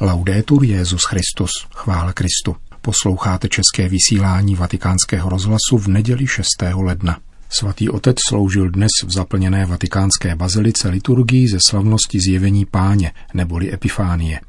Laudetur Jesus Christus, chvála Kristu. Posloucháte české vysílání Vatikánského rozhlasu v neděli 6. ledna. Svatý otec sloužil dnes v zaplněné vatikánské bazilice liturgii ze slavnosti Zjevení Páně, neboli Epifánie.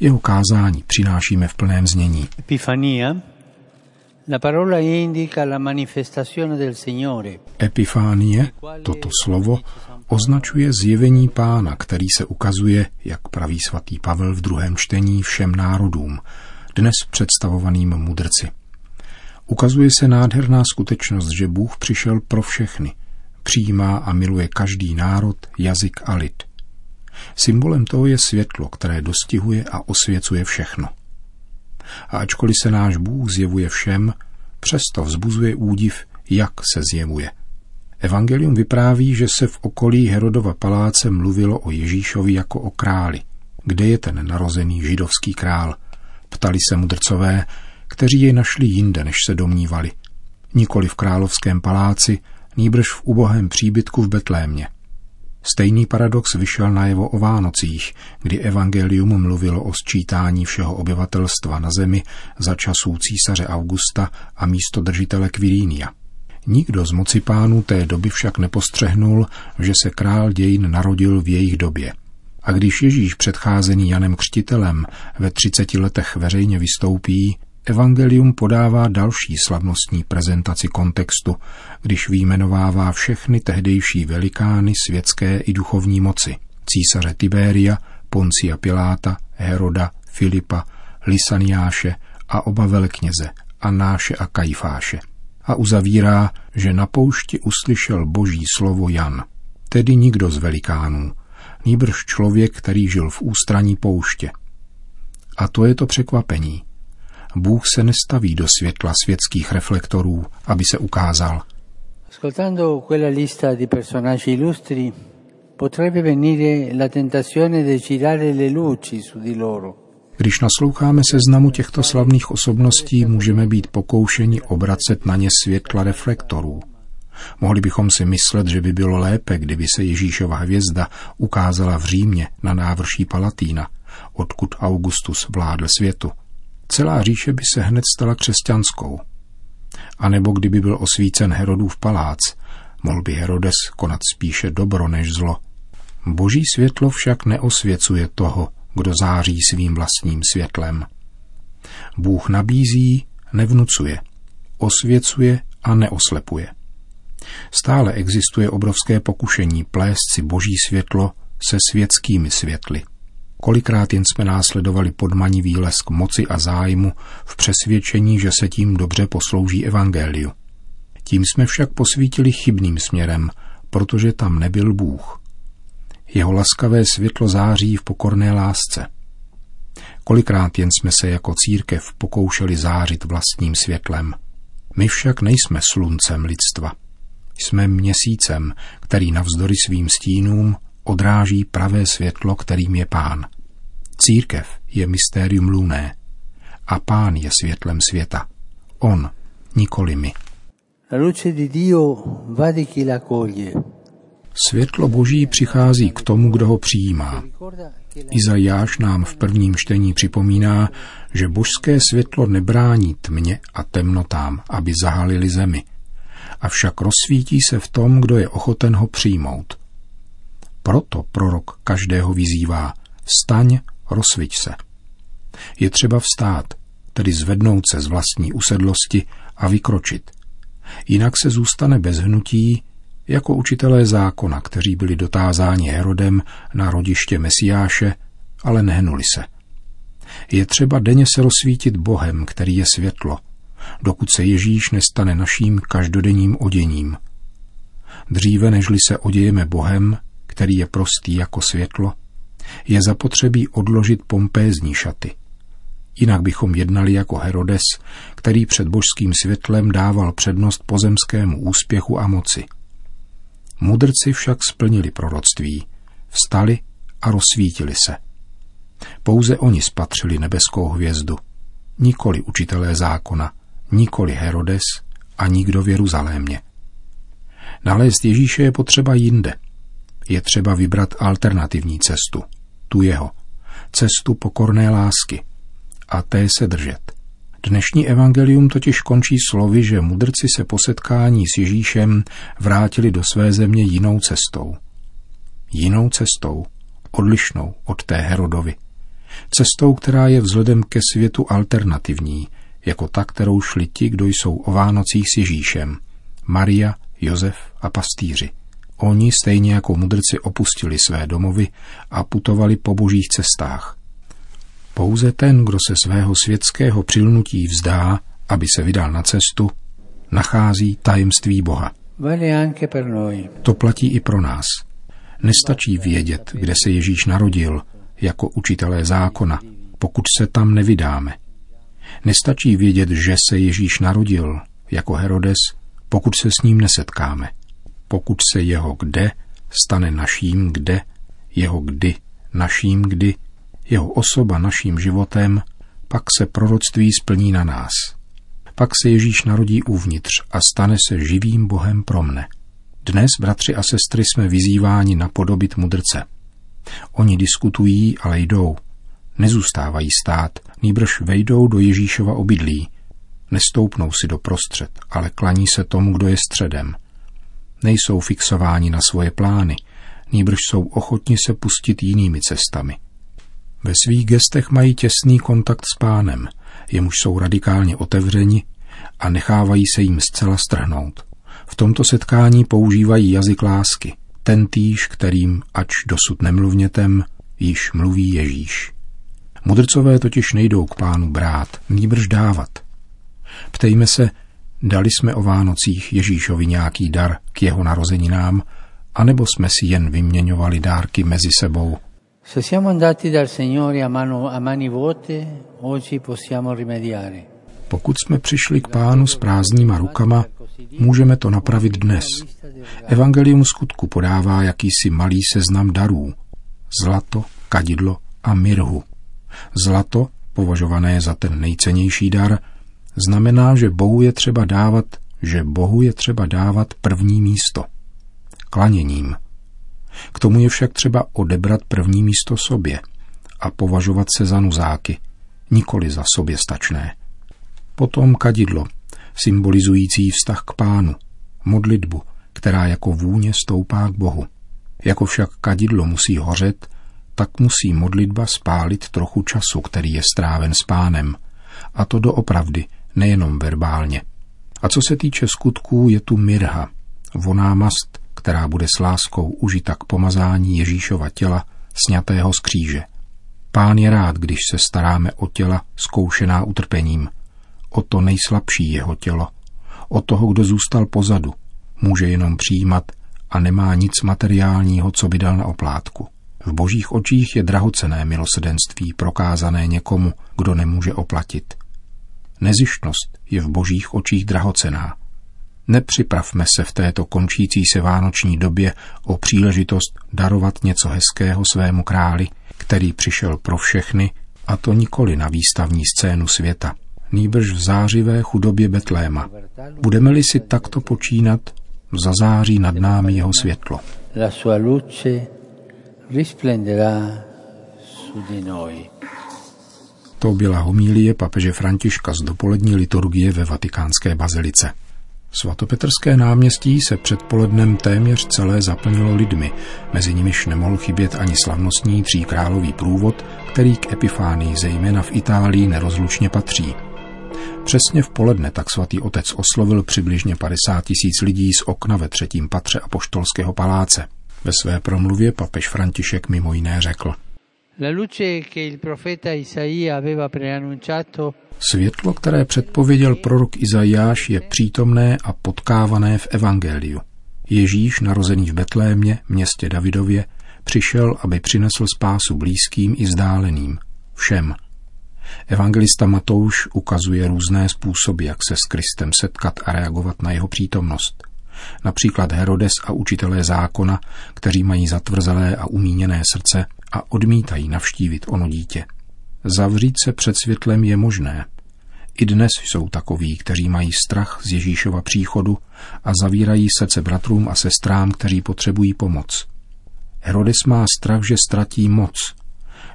Jeho kázání přinášíme v plném znění. Epifania. La parola indica la manifestazione del Signore. Epifánie, toto slovo, označuje zjevení Pána, který se ukazuje, jak praví svatý Pavel v druhém čtení, všem národům, dnes představovaným mudrci. Ukazuje se nádherná skutečnost, že Bůh přišel pro všechny, přijímá a miluje každý národ, jazyk a lid. Symbolem toho je světlo, které dostihuje a osvěcuje všechno. A ačkoliv se náš Bůh zjevuje všem, přesto vzbuzuje údiv, jak se zjevuje. Evangelium vypráví, že se v okolí Herodova paláce mluvilo o Ježíšovi jako o králi. Kde je ten narozený židovský král? Ptali se mudrcové, kteří jej našli jinde, než se domnívali. Nikoli v královském paláci, nýbrž v ubohém příbytku v Betlémě. Stejný paradox vyšel najevo o Vánocích, kdy evangelium mluvilo o sčítání všeho obyvatelstva na zemi za časů císaře Augusta a místodržitele Quirínia. Nikdo z moci pánů té doby však nepostřehnul, že se král dějin narodil v jejich době. A když Ježíš předcházený Janem Křtitelem ve 30 letech veřejně vystoupí, evangelium podává další slavnostní prezentaci kontextu, když vyjmenovává všechny tehdejší velikány světské i duchovní moci. Císaře Tiberia, Poncia Piláta, Heroda, Filipa, Lisaniáše a oba velekněze, Annáše a Kajfáše. A uzavírá, že na poušti uslyšel boží slovo Jan, tedy nikdo z velikánů, nýbrž člověk, který žil v ústraní pouště. A to je to překvapení. Bůh se nestaví do světla světských reflektorů, aby se ukázal. Ascoltando quella lista di personaggi illustri, potrebbe venire la tentazione di girare le luci su di loro. Když nasloucháme seznamu těchto slavných osobností, můžeme být pokoušeni obracet na ně světla reflektorů. Mohli bychom si myslet, že by bylo lépe, kdyby se Ježíšova hvězda ukázala v Římě na návrší Palatína, odkud Augustus vládl světu. Celá říše by se hned stala křesťanskou. A nebo kdyby byl osvícen Herodův palác, mohl by Herodes konat spíše dobro než zlo. Boží světlo však neosvěcuje toho, kdo září svým vlastním světlem. Bůh nabízí, nevnucuje, osvěcuje a neoslepuje. Stále existuje obrovské pokušení plést si boží světlo se světskými světly. Kolikrát jen jsme následovali podmanivý lesk moci a zájmu v přesvědčení, že se tím dobře poslouží evangeliu. Tím jsme však posvítili chybným směrem, protože tam nebyl Bůh. Jeho laskavé světlo září v pokorné lásce. Kolikrát jen jsme se jako církev pokoušeli zářit vlastním světlem. My však nejsme sluncem lidstva. Jsme měsícem, který navzdory svým stínům odráží pravé světlo, kterým je Pán. Církev je mystérium luné a Pán je světlem světa. On, nikoli my. La luce di Dio va di chi la coglie. Světlo boží přichází k tomu, kdo ho přijímá. Izajáš nám v prvním čtení připomíná, že božské světlo nebrání tmě a temnotám, aby zahalili zemi, avšak rozsvítí se v tom, kdo je ochoten ho přijmout. Proto prorok každého vyzývá: vstaň, rozsviť se. Je třeba vstát, tedy zvednout se z vlastní usedlosti a vykročit. Jinak se zůstane bez hnutí, jako učitelé zákona, kteří byli dotázáni Herodem na rodiště Mesiáše, ale nehnuli se. Je třeba denně se rozsvítit Bohem, který je světlo, dokud se Ježíš nestane naším každodenním oděním. Dříve, nežli se odějeme Bohem, který je prostý jako světlo, je zapotřebí odložit pompézní šaty. Jinak bychom jednali jako Herodes, který před božským světlem dával přednost pozemskému úspěchu a moci. Mudrci však splnili proroctví, vstali a rozsvítili se. Pouze oni spatřili nebeskou hvězdu, nikoli učitelé zákona, nikoli Herodes a nikdo v Jeruzalémě. Nalézt Ježíše je potřeba jinde. Je třeba vybrat alternativní cestu, tu jeho, cestu pokorné lásky a té se držet. Dnešní evangelium totiž končí slovy, že mudrci se po setkání s Ježíšem vrátili do své země jinou cestou. Jinou cestou, odlišnou od té Herodovy. Cestou, která je vzhledem ke světu alternativní, jako ta, kterou šli ti, kdo jsou o Vánocích s Ježíšem, Maria, Josef a pastýři. Oni, stejně jako mudrci, opustili své domovy a putovali po božích cestách. Pouze ten, kdo se svého světského přilnutí vzdá, aby se vydal na cestu, nachází tajemství Boha. To platí i pro nás. Nestačí vědět, kde se Ježíš narodil, jako učitelé zákona, pokud se tam nevydáme. Nestačí vědět, že se Ježíš narodil, jako Herodes, pokud se s ním nesetkáme. Pokud se jeho kde stane naším kde, jeho kdy naším kdy, jeho osoba naším životem, pak se proroctví splní na nás. Pak se Ježíš narodí uvnitř a stane se živým Bohem pro mne. Dnes, bratři a sestry, jsme vyzýváni napodobit mudrce. Oni diskutují, ale jdou. Nezůstávají stát, nýbrž vejdou do Ježíšova obydlí. Nestoupnou si do prostřed, ale klaní se tomu, kdo je středem. Nejsou fixováni na svoje plány, nýbrž jsou ochotni se pustit jinými cestami. Ve svých gestech mají těsný kontakt s Pánem, jemuž jsou radikálně otevřeni a nechávají se jim zcela strhnout. V tomto setkání používají jazyk lásky, tentýž, kterým, ač dosud nemluvnětem, již mluví Ježíš. Mudrcové totiž nejdou k Pánu brát, nýbrž dávat. Ptejme se, dali jsme o Vánocích Ježíšovi nějaký dar k jeho narozeninám, anebo jsme si jen vyměňovali dárky mezi sebou? Se siamo andati dal Signore a mani vuote, oggi possiamo rimediare. Pokud jsme přišli k Pánu s prázdnýma rukama, můžeme to napravit dnes. Evangelium skutku podává jakýsi malý seznam darů. Zlato, kadidlo a mirhu. Zlato, považované za ten nejcennější dar, znamená, že Bohu je třeba dávat první místo. Klaněním. K tomu je však třeba odebrat první místo sobě a považovat se za nuzáky, nikoli za soběstačné. Potom kadidlo, symbolizující vztah k Pánu, modlitbu, která jako vůně stoupá k Bohu. Jako však kadidlo musí hořet, tak musí modlitba spálit trochu času, který je stráven s Pánem. A to doopravdy, nejenom verbálně. A co se týče skutků, je tu mirha, voná mast, která bude s láskou užita k pomazání Ježíšova těla, sňatého z kříže. Pán je rád, když se staráme o těla zkoušená utrpením, o to nejslabší jeho tělo, o toho, kdo zůstal pozadu, může jenom přijímat a nemá nic materiálního, co by dal na oplátku. V božích očích je drahocenné milosrdenství prokázané někomu, kdo nemůže oplatit. Nezištnost je v božích očích drahocená. Nepřipravme se v této končící se vánoční době o příležitost darovat něco hezkého svému králi, který přišel pro všechny, a to nikoli na výstavní scénu světa, nýbrž v zářivé chudobě Betléma. Budeme-li si takto počínat, zazáří nad námi jeho světlo. La sua luce risplenderà su di noi. To byla homilie papeže Františka z dopolední liturgie ve Vatikánské bazilice. Svatopetrské náměstí se předpolednem téměř celé zaplnilo lidmi, mezi nimiž nemohl chybět ani slavnostní tříkrálový průvod, který k Epifánii zejména v Itálii nerozlučně patří. Přesně v poledne tak svatý otec oslovil přibližně 50 000 lidí z okna ve 3. patře apoštolského paláce. Ve své promluvě papež František mimo jiné řekl: světlo, které předpověděl prorok Izajáš, je přítomné a potkávané v evangeliu. Ježíš, narozený v Betlémě, městě Davidově, přišel, aby přinesl spásu blízkým i vzdáleným, všem. Evangelista Matouš ukazuje různé způsoby, jak se s Kristem setkat a reagovat na jeho přítomnost. Například Herodes a učitelé zákona, kteří mají zatvrzelé a umíněné srdce a odmítají navštívit ono dítě. Zavřít se před světlem je možné. I dnes jsou takoví, kteří mají strach z Ježíšova příchodu a zavírají srdce bratrům a sestrám, kteří potřebují pomoc. Herodes má strach, že ztratí moc.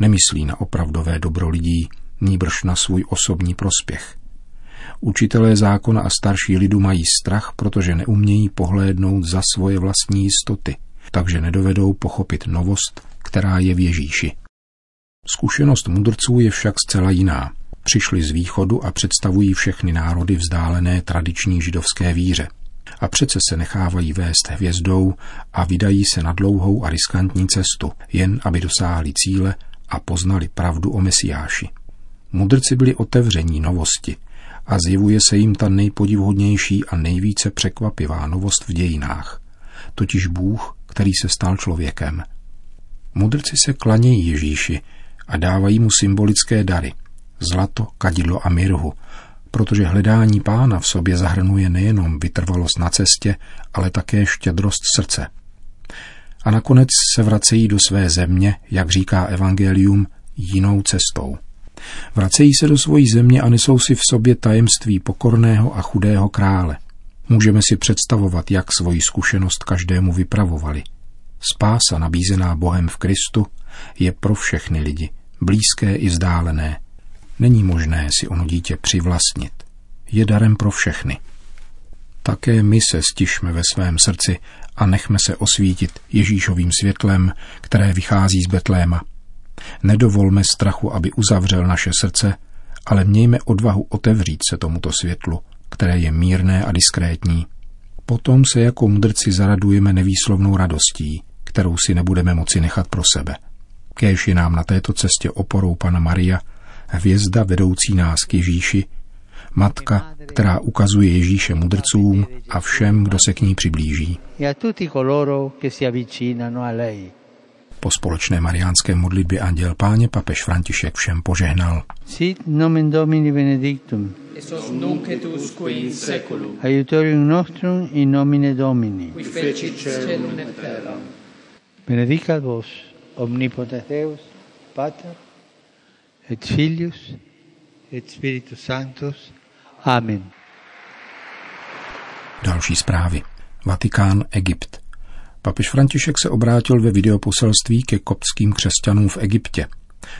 nemyslí na opravdové dobro lidí, nýbrž na svůj osobní prospěch. Učitelé zákona a starší lidu mají strach, protože neumějí pohlédnout za svoje vlastní jistoty, takže nedovedou pochopit novost, která je v Ježíši. Zkušenost mudrců je však zcela jiná. Přišli z východu a představují všechny národy vzdálené tradiční židovské víře. A přece se nechávají vést hvězdou a vydají se na dlouhou a riskantní cestu, jen aby dosáhli cíle a poznali pravdu o Mesiáši. Mudrci byli otevření novosti a zjevuje se jim ta nejpodivuhodnější a nejvíce překvapivá novost v dějinách, totiž Bůh, který se stal člověkem. Mudrci se klanějí Ježíši a dávají mu symbolické dary, zlato, kadidlo a mirhu, protože hledání Pána v sobě zahrnuje nejenom vytrvalost na cestě, ale také štědrost srdce. A nakonec se vracejí do své země, jak říká evangelium, jinou cestou. Vracejí se do svojí země a nesou si v sobě tajemství pokorného a chudého krále. Můžeme si představovat, jak svoji zkušenost každému vypravovali. Spása nabízená Bohem v Kristu je pro všechny lidi, blízké i vzdálené. Není možné si ono dítě přivlastnit. Je darem pro všechny. Také my se stišme ve svém srdci a nechme se osvítit Ježíšovým světlem, které vychází z Betléma. Nedovolme strachu, aby uzavřel naše srdce, ale mějme odvahu otevřít se tomuto světlu, které je mírné a diskrétní. Potom se jako mudrci zaradujeme nevýslovnou radostí, kterou si nebudeme moci nechat pro sebe. Kéž je nám na této cestě oporou Panna Maria, hvězda vedoucí nás k Ježíši, matka, která ukazuje Ježíše mudrcům a všem, kdo se k ní přiblíží. Po společné mariánské modlitbě Anděl Páně papež František všem požehnal. Sit nomen Domini benedictum. Et sos nunc et usque in seculum. Aiutorium nostrum in nomine Domini. Qui fecit caelum et terram. Benedicat vos omnipotens Deus, Pater et Filius et Spiritus Sanctus. Amen. Další zprávy. Vatikán, Egypt. Papež František se obrátil ve videoposelství ke koptským křesťanům v Egyptě.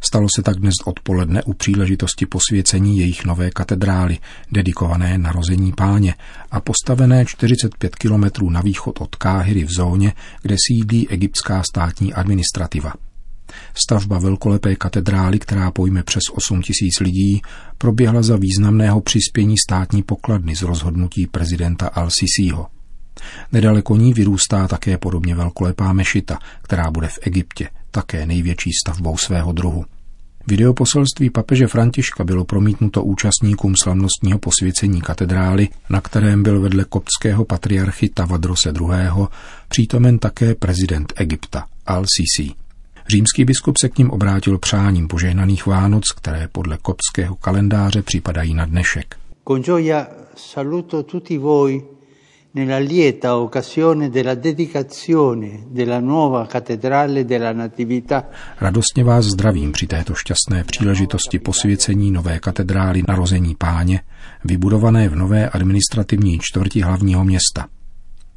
Stalo se tak dnes odpoledne u příležitosti posvěcení jejich nové katedrály, dedikované Narození Páně a postavené 45 kilometrů na východ od Káhiry v zóně, kde sídlí egyptská státní administrativa. Stavba velkolepé katedrály, která pojme přes 8 000 lidí, proběhla za významného přispění státní pokladny z rozhodnutí prezidenta al-Sisiho. Nedaleko ní vyrůstá také podobně velkolepá mešita, která bude v Egyptě také největší stavbou svého druhu. Videoposelství papeže Františka bylo promítnuto účastníkům slavnostního posvěcení katedrály, na kterém byl vedle koptského patriarchy Tawadrose II. Přítomen také prezident Egypta al-Sisi. Římský biskup se k ním obrátil přáním požehnaných Vánoc, které podle koptského kalendáře připadají na dnešek. Con gioia saluto tutti voi. Nella lieta occasione della dedicazione della nuova cattedrale della Natività. Radostně vás zdravím při této šťastné příležitosti posvěcení nové katedrály Narození Páně, vybudované v nové administrativní čtvrti hlavního města.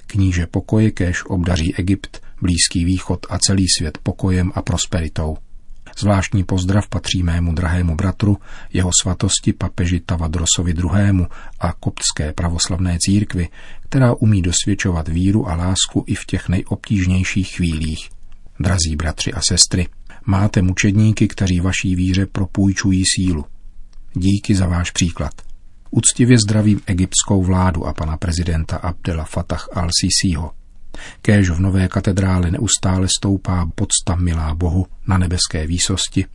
Kníže pokoje kéž obdaří Egypt, Blízký východ a celý svět pokojem a prosperitou. Zvláštní pozdrav patří mému drahému bratru, jeho svatosti papeži Tawadrosovi II. A koptské pravoslavné církvi, která umí dosvědčovat víru a lásku i v těch nejobtížnějších chvílích. Drazí bratři a sestry, máte mučedníky, kteří vaší víře propůjčují sílu. Díky za váš příklad. Uctivě zdravím egyptskou vládu a pana prezidenta Abdela Fatah al-Sisiho. Kéž v nové katedrále neustále stoupá pocta milá Bohu na nebeské výsosti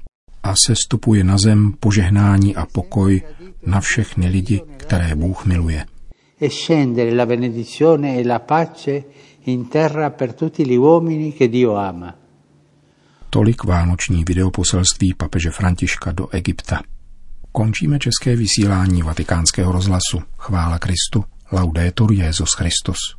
a sestupuje na zem požehnání a pokoj na všechny lidi, které Bůh miluje. Tolik vánoční videoposelství papeže Františka do Egypta. Končíme české vysílání Vatikánského rozhlasu. Chvála Kristu. Laudetur Jesus Christus.